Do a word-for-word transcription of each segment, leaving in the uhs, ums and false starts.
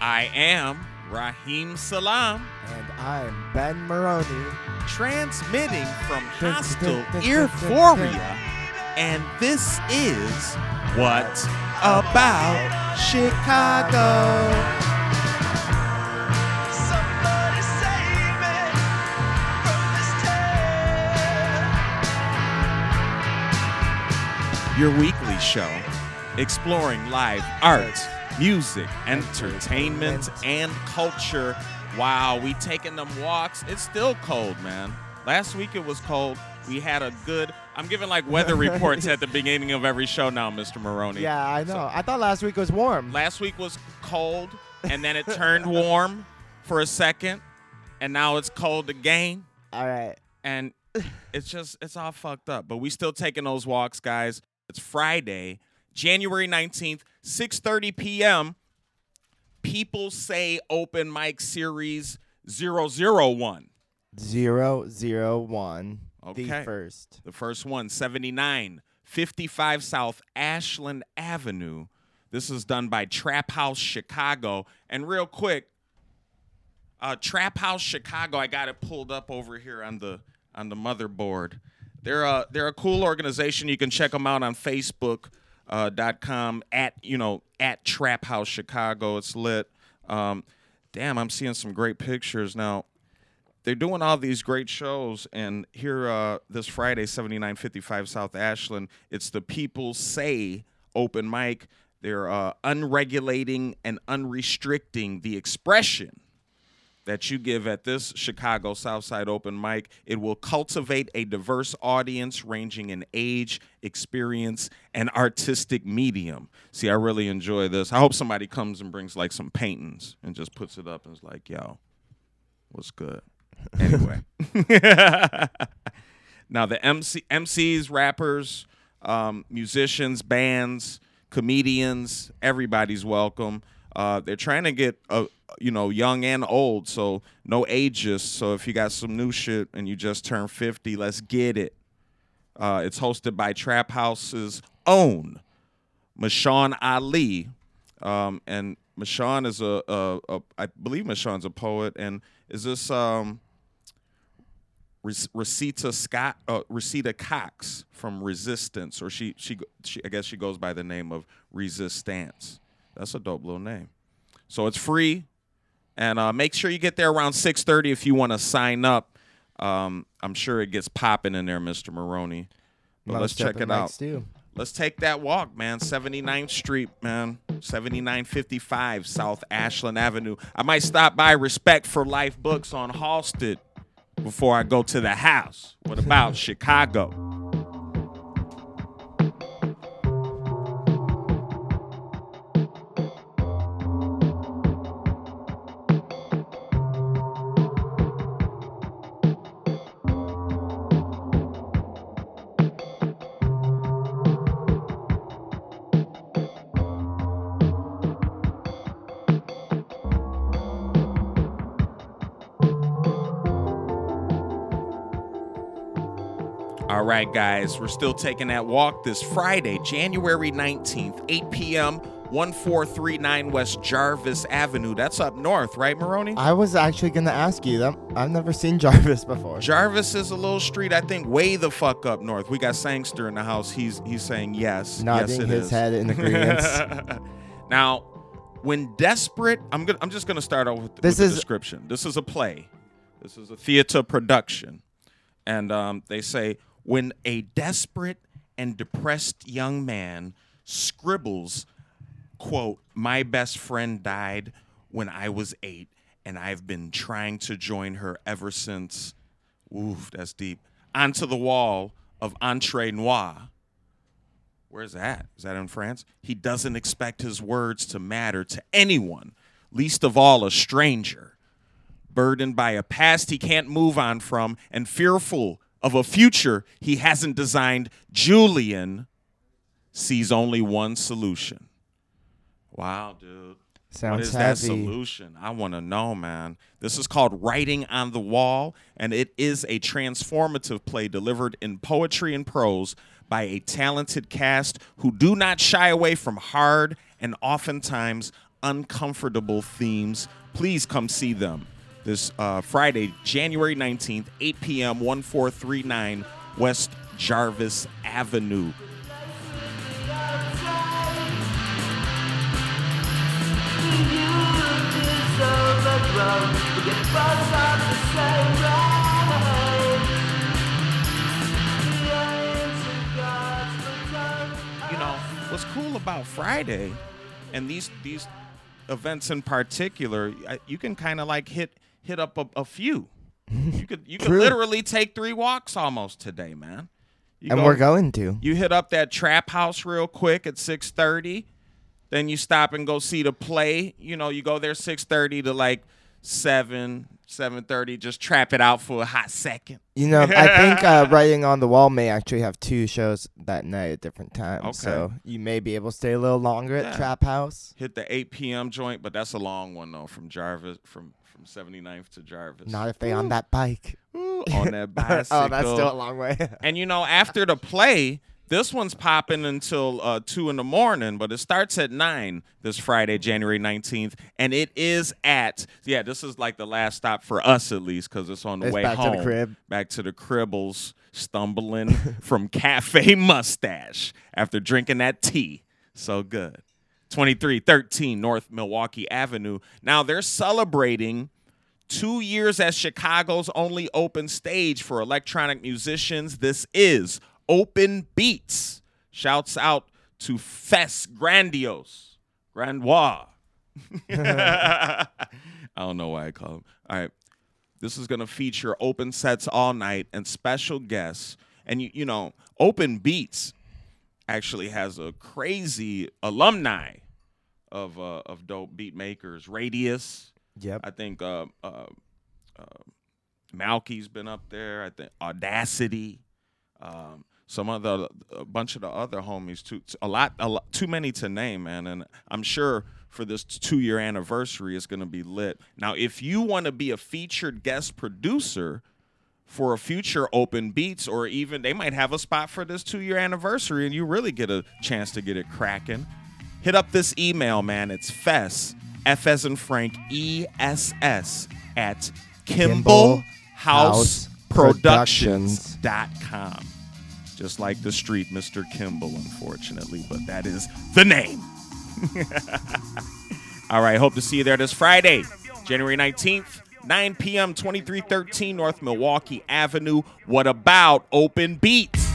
I am Rahim Salam. And I'm Ben Maroney. Transmitting from Hostel Ephoria. And this is What About Chicago. Your weekly show, exploring live art, music, entertainment, and culture. Wow, we taking them walks. It's still cold, man. Last week it was cold. We had a good, I'm giving like weather reports at the beginning of every show now, Mister Maroney. Yeah, I know. So, I thought last week was warm. Last week was cold, and then it turned warm for a second, and now it's cold again. All right. And it's just, it's all fucked up. But we still taking those walks, guys. It's Friday, January nineteenth, six thirty p.m., People Say Open Mic Series zero zero one. zero zero one. Okay. The first. The first one, seventy-nine fifty-five South Ashland Avenue. This is done by Trap House Chicago. And real quick, uh, Trap House Chicago, I got it pulled up over here on the on the motherboard. They're a, they're a cool organization. You can check them out on Facebook dot com, uh, at, you know, at Trap House Chicago. It's lit. Um, damn, I'm seeing some great pictures now. They're doing all these great shows, and here uh, this Friday, seventy-nine fifty-five South Ashland, it's the People Say Open Mic. They're uh, unregulating and unrestricting the expression that you give at this Chicago Southside Open Mic. It will cultivate a diverse audience ranging in age, experience, and artistic medium. See, I really enjoy this. I hope somebody comes and brings, like, some paintings and just puts it up and is like, yo, what's good? Anyway. Now, the M C, M Cs, rappers, um, musicians, bands, comedians, everybody's welcome. Uh, they're trying to get, a, you know, young and old, so no ages. So if you got some new shit and you just turned fifty, let's get it. Uh, it's hosted by Trap House's own Mishan Ali. Um, and Mishan is a, a, a, I believe Mishan's a poet. And is this um, Resita Scott, uh, Resita Cox from Resistance? Or she, she, she, I guess she goes by the name of Resistance. That's a dope little name. So it's free, and uh, make sure you get there around six thirty if you want to sign up. Um, I'm sure it gets popping in there, Mister Maroney. But let's check it out. Too. Let's take that walk, man. seventy-ninth Street, man. seventy-nine fifty-five South Ashland Avenue. I might stop by Respect for Life Books on Halsted before I go to the house. What about Chicago? All right, guys, we're still taking that walk this Friday, January nineteenth, eight p.m., one four three nine West Jarvis Avenue. That's up north, right, Maroney? I was actually going to ask you. I've never seen Jarvis before. Jarvis is a little street, I think, way the fuck up north. We got Sangster in the house. He's he's saying yes. Nodding yes, it his is. Head in agreement. Now, when desperate, I'm gonna, I'm just going to start out with, this with is, the description. This is a play. This is a theater production. And um, they say, when a desperate and depressed young man scribbles, quote, "My best friend died when I was eight, and I've been trying to join her ever since," oof, that's deep, "onto the wall of Entre Nois." Where's that? Is that in France? "He doesn't expect his words to matter to anyone, least of all a stranger. Burdened by a past he can't move on from and fearful of a future he hasn't designed, Julian sees only one solution." Wow, dude. Sounds what is heavy. That solution? I want to know, man. This is called Writing on the Wall, and it is a transformative play delivered in poetry and prose by a talented cast who do not shy away from hard and oftentimes uncomfortable themes, please come see them. This uh, Friday, January nineteenth, eight p.m., one four three nine West Jarvis Avenue. You know, what's cool about Friday and these these events in particular, you can kind of like hit hit up a, a few. You could you could literally take three walks almost today, man. You and go, we're going to. You hit up that Trap House real quick at six thirty. Then you stop and go see the play. You know, you go there six thirty to like seven, seven thirty. Just trap it out for a hot second. You know, I think uh, Writing on the Wall may actually have two shows that night at different times. Okay. So you may be able to stay a little longer yeah. at Trap House. Hit the eight p.m. joint, but that's a long one, though, from Jarvis, from, from seventy-ninth to Jarvis. Not if they Ooh. on that bike. Ooh, on that bicycle. Oh, that's still a long way. And, you know, after the play... This one's popping until uh, two in the morning, but it starts at nine this Friday, January nineteenth, and it is at, yeah, this is like the last stop for us at least, because it's on the it's way back home. Back to the crib. Back to the cribbles, stumbling from Cafe Mustache after drinking that tea. So good. twenty-three thirteen North Milwaukee Avenue. Now they're celebrating two years as Chicago's only open stage for electronic musicians. This is Open Beats. Shouts out to Fess, Grandiose, Grandois. I don't know why I call him. All right. This is going to feature open sets all night and special guests. And, you, you know, Open Beats actually has a crazy alumni of uh, of dope beat makers. Radius. Yep. I think uh, uh, uh, Malky's been up there. I think Audacity. Um, some of the a bunch of the other homies too, a lot, a lot, too many to name, man. And I'm sure for this two-year anniversary, it's gonna be lit. Now, if you want to be a featured guest producer for a future Open Beats, or even they might have a spot for this two-year anniversary, and you really get a chance to get it cracking, hit up this email, man. It's Fess, F as in Frank, E S S at Kimble House Productions dot com. Just like the street, Mister Kimble, unfortunately, but that is the name. All right, hope to see you there this Friday, January nineteenth, nine p.m., twenty-three thirteen North Milwaukee Avenue. What about Open Beats?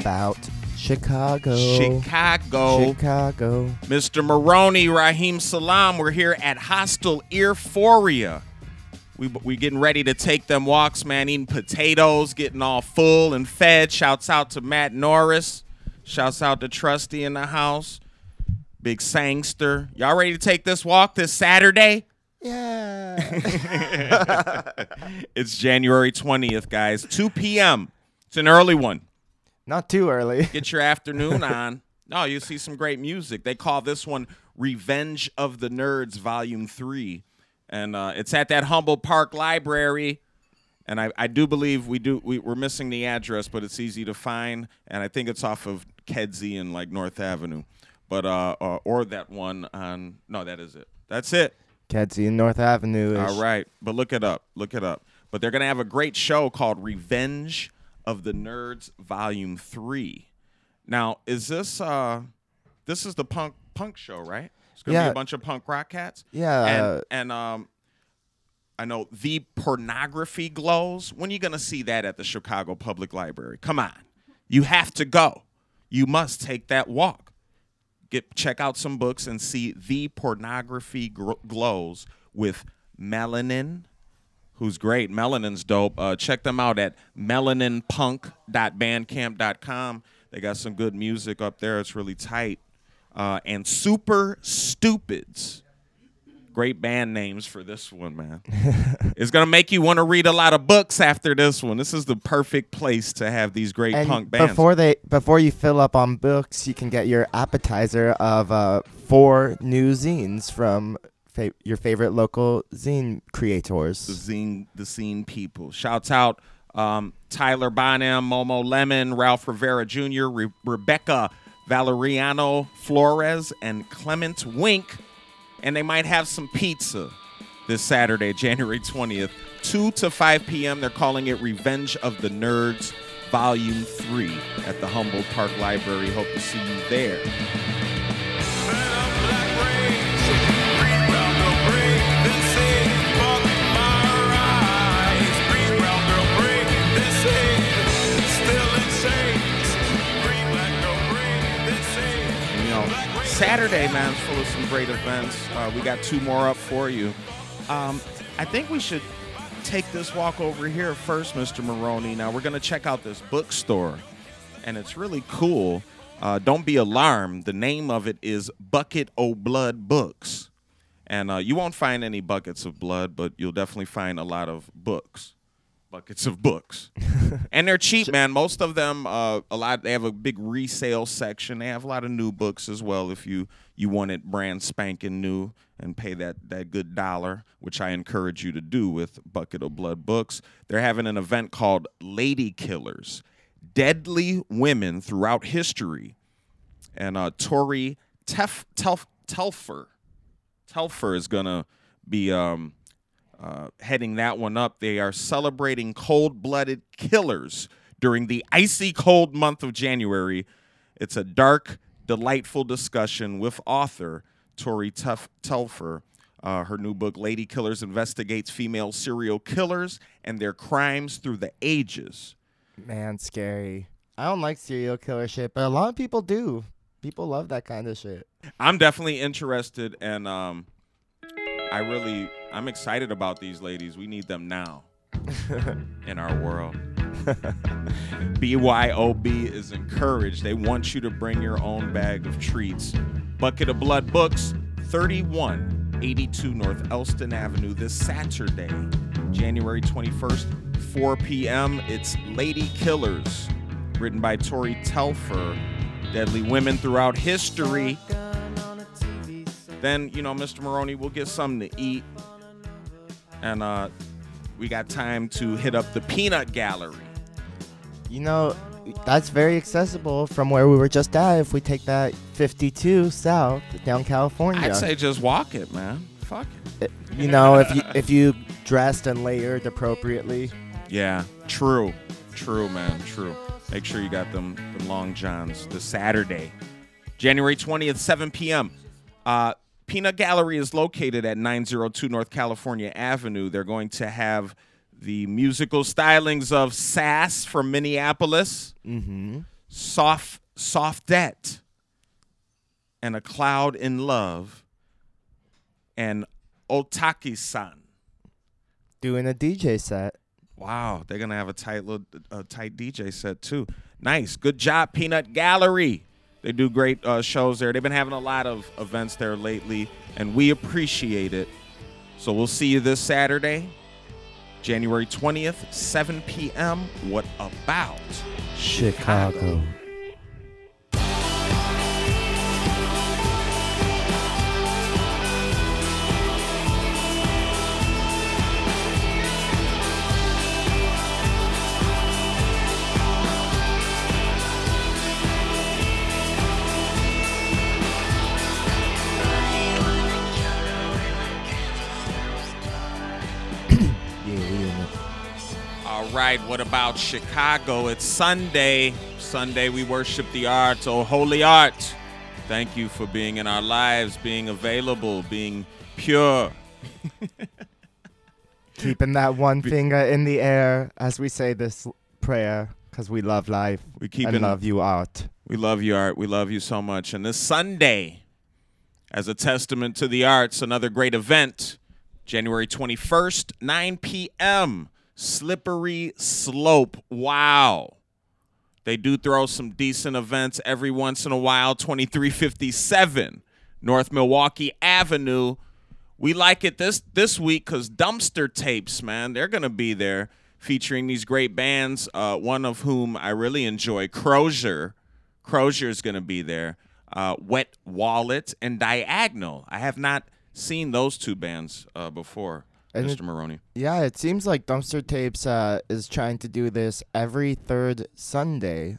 About Chicago. Chicago. Chicago. Mister Maroney, Rahim Salam. We're here at Hostel Ephoria. We we getting ready to take them walks, man, eating potatoes, getting all full and fed. Shouts out to Matt Norris. Shouts out to Trusty in the house. Big Sangster. Y'all ready to take this walk this Saturday? Yeah. It's January twentieth, guys. two p.m. It's an early one. Not too early. Get your afternoon on. No, you'll see some great music. They call this one Revenge of the Nerds, Volume three. And uh, it's at that Humboldt Park Library. And I, I do believe we do, we, we're missing the address, but it's easy to find. And I think it's off of Kedzie and, like, North Avenue. But uh, uh, or that one on – no, that is it. That's it. Kedzie and North Avenue. All right. But look it up. Look it up. But they're going to have a great show called Revenge of the Nerds, Volume three. Now, is this, uh, this is the punk punk show, right? It's going to yeah. be a bunch of punk rock cats. Yeah. And, uh, and um, I know The Pornography Glows. When are you going to see that at the Chicago Public Library? Come on. You have to go. You must take that walk. Get check out some books and see The Pornography Glows with Melanin, who's great. Melanin's dope. Uh, check them out at melanin punk dot bandcamp dot com. They got some good music up there. It's really tight. Uh, and Super Stupids. great band names for this one, man. It's going to make you want to read a lot of books after this one. This is the perfect place to have these great and punk bands. Before they, before you fill up on books, you can get your appetizer of uh, four new zines from fa- your favorite local zine creators. The zine, the zine people. Shouts out um, Tyler Bonham, Momo Lemon, Ralph Rivera Junior, Re- Rebecca Valeriano Flores, and Clement Wink. And they might have some pizza this Saturday, January twentieth, two to five p.m. They're calling it Revenge of the Nerds, Volume three at the Humboldt Park Library. Hope to see you there. Saturday, man, is full of some great events. Uh, we got two more up for you. Um, I think we should take this walk over here first, Mister Maroney. Now, we're going to check out this bookstore, and it's really cool. Uh, don't be alarmed. The name of it is Bucket O' Blood Books. And uh, you won't find any buckets of blood, but you'll definitely find a lot of books. Buckets of books. And they're cheap, man. Most of them, uh, a lot. They have a big resale section. They have a lot of new books as well if you, you want it brand spanking new and pay that, that good dollar, which I encourage you to do with Bucket of Blood Books. They're having an event called Lady Killers, Deadly Women Throughout History. And uh, Tori Tef- Telf- Telfer. Telfer is going to be... Um, Uh, heading that one up. They are celebrating cold-blooded killers during the icy cold month of January. It's a dark, delightful discussion with author Tori Tef- Telfer. Uh, her new book, Lady Killers, investigates female serial killers and their crimes through the ages. Man, scary. I don't like serial killer shit, but a lot of people do. People love that kind of shit. I'm definitely interested, and um, I really... I'm excited about these ladies. We need them now in our world. B Y O B is encouraged. They want you to bring your own bag of treats. Bucket of Blood Books, thirty-one eighty-two North Elston Avenue this Saturday, January twenty-first, four p.m. It's Lady Killers, written by Tori Telfer, Deadly Women Throughout History. Then, you know, Mister Maroney, we'll get something to eat. And uh, we got time to hit up the Peanut Gallery. You know, that's very accessible from where we were just at. If we take that fifty-two south down California, I'd say just walk it, man. Fuck it. it you know, if you if you dressed and layered appropriately. Yeah, true, true, man, true. Make sure you got them, them long johns this Saturday, January twentieth, seven p.m. Uh, Peanut Gallery is located at nine oh two North California Avenue. They're going to have the musical stylings of Sass from Minneapolis, mm-hmm. Soft Softette, and A Cloud in Love, and Otaki-san. Doing a D J set. Wow, they're going to have a tight, little, a tight D J set, too. Nice. Good job, Peanut Gallery. They do great uh, shows there. They've been having a lot of events there lately, and we appreciate it. So we'll see you this Saturday, January twentieth, seven p.m. What About Chicago? Chicago. Right, what about Chicago? It's Sunday. Sunday, we worship the arts, oh holy art. Thank you for being in our lives, being available, being pure. Keeping that one Be- finger in the air as we say this prayer, because we love life. We keep and love you, art. We love you, art. We love you so much. And this Sunday, as a testament to the arts, another great event, January twenty-first, nine p.m., Slippery Slope. Wow. They do throw some decent events every once in a while. twenty-three fifty-seven North Milwaukee Avenue. We like it this this week because Dumpster Tapes, man, they're going to be there featuring these great bands, uh, one of whom I really enjoy, Crozier. Crozier is going to be there. Uh, Wet Wallet and Diagonal. I have not seen those two bands uh, before, and Mister It, Maroney. Yeah, it seems like Dumpster Tapes uh, is trying to do this every third Sunday,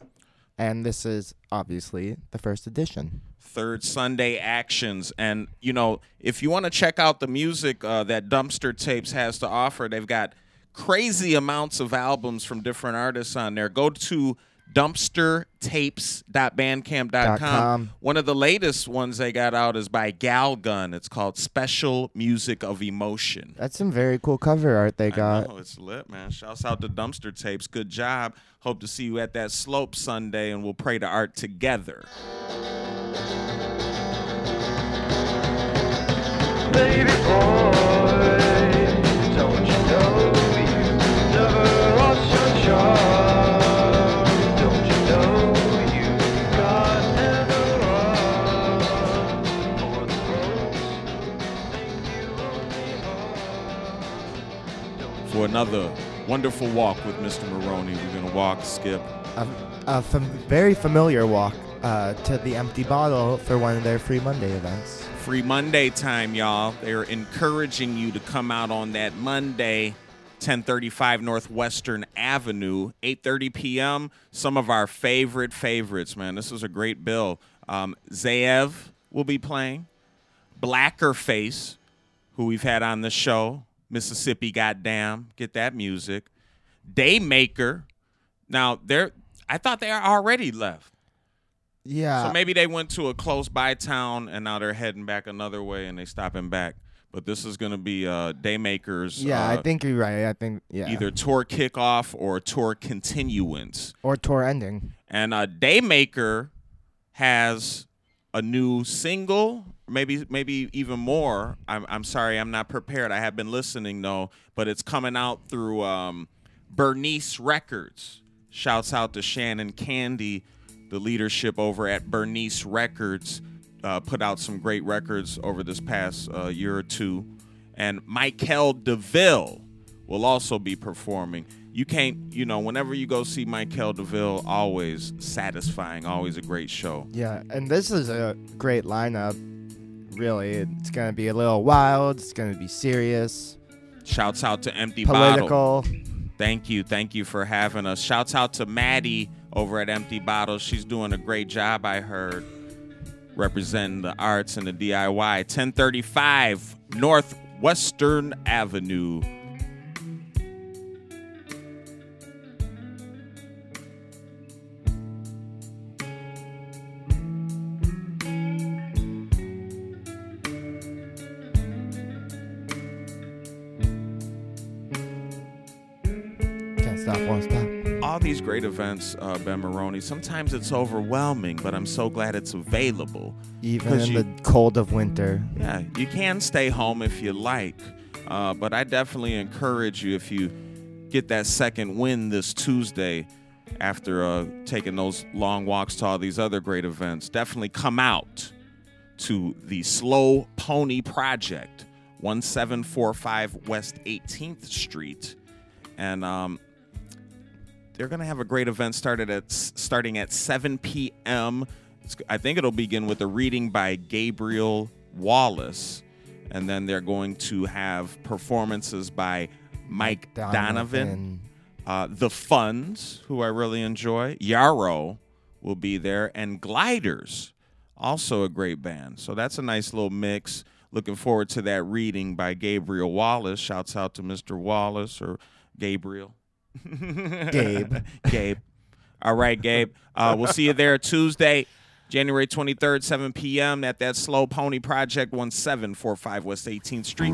and this is obviously the first edition. Third Sunday actions. And, you know, if you want to check out the music uh, that Dumpster Tapes has to offer, they've got crazy amounts of albums from different artists on there. Go to dumpster tapes dot bandcamp dot com. One of the latest ones they got out is by Gal Gun. It's called Special Music of Emotion. That's some very cool cover art they got. I know, it's lit, man. Shouts out to Dumpster Tapes. Good job. Hope to see you at that Slope Sunday, and we'll pray to art together. Baby boy, don't you know you never lost your charm? For another wonderful walk with Mister Maroney. We're going to walk, skip. A, a fam- very familiar walk uh, to the Empty Bottle for one of their Free Monday events. Free Monday time, y'all. They're encouraging you to come out on that Monday, ten thirty-five Northwestern Avenue, eight thirty p.m. Some of our favorite favorites, man. This is a great bill. Um, Zaev will be playing. Blackerface, who we've had on the show. Mississippi Goddamn, get that music. Daymaker. Now, they're I thought they are already left. Yeah. So maybe they went to a close-by town, and now they're heading back another way, and they stopping back. But this is going to be uh, Daymaker's. Yeah, uh, I think you're right. I think, yeah. Either tour kickoff or tour continuance. Or tour ending. And uh, Daymaker has a new single. Maybe maybe even more. I'm I'm sorry, I'm not prepared. I have been listening, though, but it's coming out through um, Bernice Records. Shouts out to Shannon Candy, the leadership over at Bernice Records. Uh, put out some great records over this past uh, year or two. And Michael DeVille will also be performing. You can't, you know, whenever you go see Michael DeVille, always satisfying, always a great show. Yeah, and this is a great lineup. Really, it's going to be a little wild. It's going to be serious. Shouts out to Empty Political. Bottle. Political. Thank you. Thank you for having us. Shouts out to Maddie over at Empty Bottle. She's doing a great job, I heard, representing the arts and the D I Y. ten thirty-five Northwestern Avenue. These great events, uh, Ben Maroney, sometimes it's overwhelming, but I'm so glad it's available. Even in you, the cold of winter. Yeah, you can stay home if you like, uh, but I definitely encourage you, if you get that second win this Tuesday after uh, taking those long walks to all these other great events, definitely come out to the Slow Pony Project, seventeen forty-five West eighteenth Street, and um they're going to have a great event started at starting at seven p.m. It's, I think it'll begin with a reading by Gabriel Wallace, and then they're going to have performances by Mike Donovan, Donovan. Uh, The Funds, who I really enjoy, Yarrow will be there, and Gliders, also a great band. So that's a nice little mix. Looking forward to that reading by Gabriel Wallace. Shouts out to Mister Wallace or Gabriel. Gabe. Gabe. All right, Gabe. Uh, we'll see you there Tuesday, January twenty-third, seven p.m. at that Slow Pony Project, seventeen forty-five West eighteenth Street.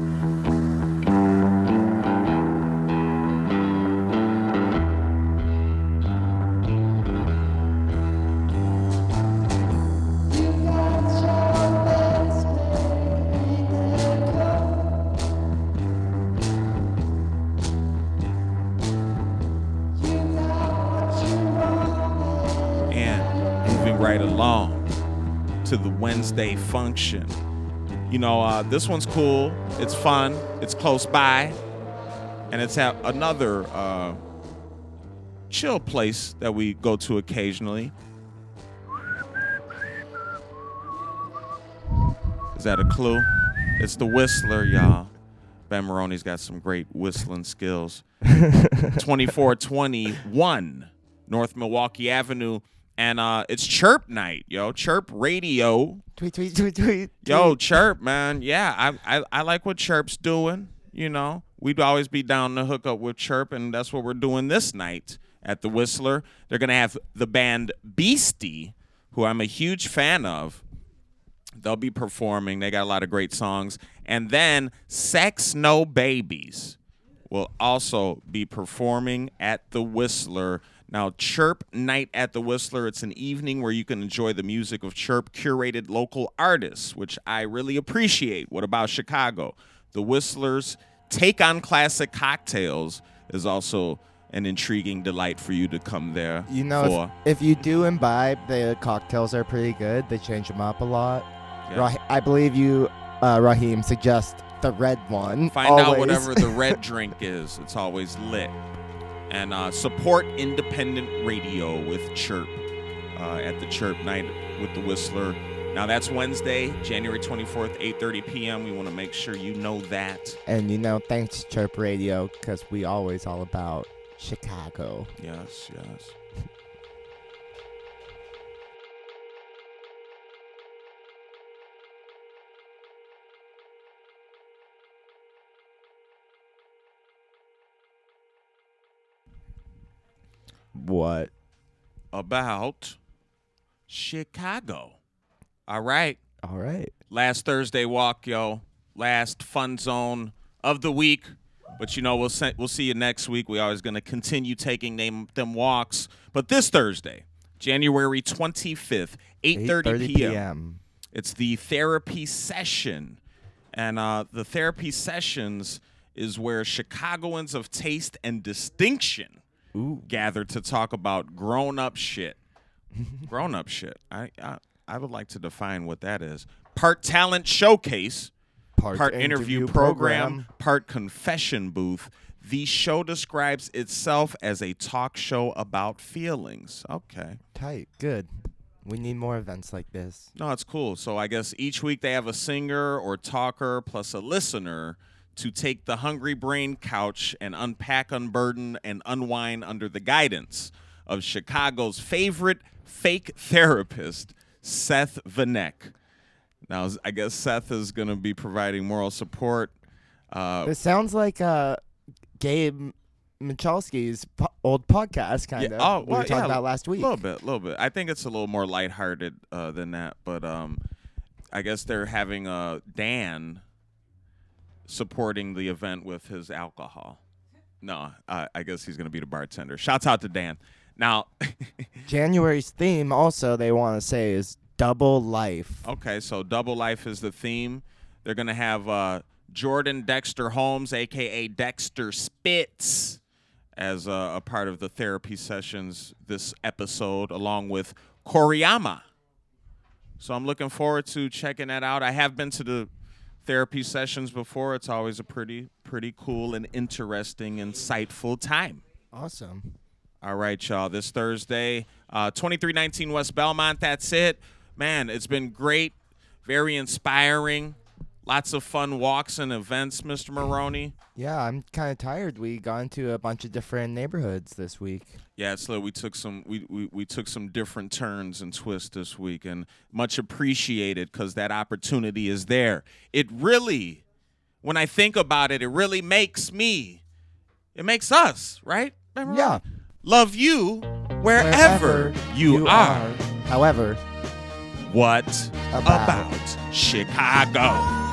Wednesday function. You know, uh, this one's cool. It's fun. It's close by. And it's have another uh, chill place that we go to occasionally. Is that a clue? It's the Whistler, y'all. Ben Maroney's got some great whistling skills. twenty-four twenty-one North Milwaukee Avenue. And uh, it's Chirp Night, yo. Chirp Radio. Tweet, tweet, tweet, tweet. Yo, Chirp, man. Yeah, I, I, I like what Chirp's doing, you know. We'd always be down to hook up with Chirp, and that's what we're doing this night at the Whistler. They're going to have the band Beastie, who I'm a huge fan of. They'll be performing. They got a lot of great songs. And then Sex No Babies will also be performing at the Whistler. Now, Chirp Night at the Whistler, it's an evening where you can enjoy the music of Chirp curated local artists, which I really appreciate. What About Chicago? The Whistler's Take on Classic Cocktails is also an intriguing delight for you to come there. You know, if, if you do imbibe, the cocktails are pretty good. They change them up a lot. Yep. Rah- I believe you, uh, Rahim, suggest the red one. Find always. out whatever the red drink is. It's always lit. And uh, support independent radio with Chirp uh, at the Chirp Night with the Whistler. Now, that's Wednesday, January twenty-fourth, eight thirty p.m. We want to make sure you know that. And, you know, thanks, Chirp Radio, because we always all about Chicago. Yes, yes. What about Chicago? All right. All right. Last Thursday walk, yo. Last fun zone of the week. But, you know, we'll se- we'll see you next week. We're always going to continue taking name- them walks. But this Thursday, January twenty-fifth, eight thirty p.m., it's the therapy session. And uh, the therapy sessions is where Chicagoans of taste and distinction Ooh. gather to talk about grown-up shit. Grown-up shit. I, I I would like to define what that is. Part talent showcase, part, part interview, interview program, program, part confession booth. The show describes itself as a talk show about feelings. Okay. Tight. Good. We need more events like this. No, it's cool. So I guess each week they have a singer or talker plus a listener to take the hungry brain couch and unpack, unburden, and unwind under the guidance of Chicago's favorite fake therapist, Seth Vanek. Now, I guess Seth is going to be providing moral support. Uh, it sounds like uh, Gabe Michalski's po- old podcast, kind yeah, of. Oh, we well, were talking yeah, about last week. A little bit, a little bit. I think it's a little more lighthearted uh, than that. But um, I guess they're having uh, Dan supporting the event with his alcohol. No, uh, I guess he's going to be the bartender. Shouts out to Dan. Now, January's theme also they want to say is double life. Okay, so double life is the theme. They're going to have uh, Jordan Dexter Holmes, a k a. Dexter Spitz, as uh, a part of the therapy sessions this episode, along with Koriyama. So I'm looking forward to checking that out. I have been to the therapy sessions before. It's always a pretty, pretty cool and interesting, insightful time. Awesome. All right, y'all. This Thursday, uh, twenty-three nineteen West Belmont. That's it. Man, it's been great. Very inspiring. Lots of fun walks and events, Mister Maroney. Yeah, I'm kind of tired. We got into a bunch of different neighborhoods this week. Yeah, so we took some we, we, we took some different turns and twists this week, and much appreciated because that opportunity is there. It really, when I think about it, it really makes me, it makes us, right? Remember yeah. Right? Love you wherever, wherever you, you are. are. However, what about, about Chicago?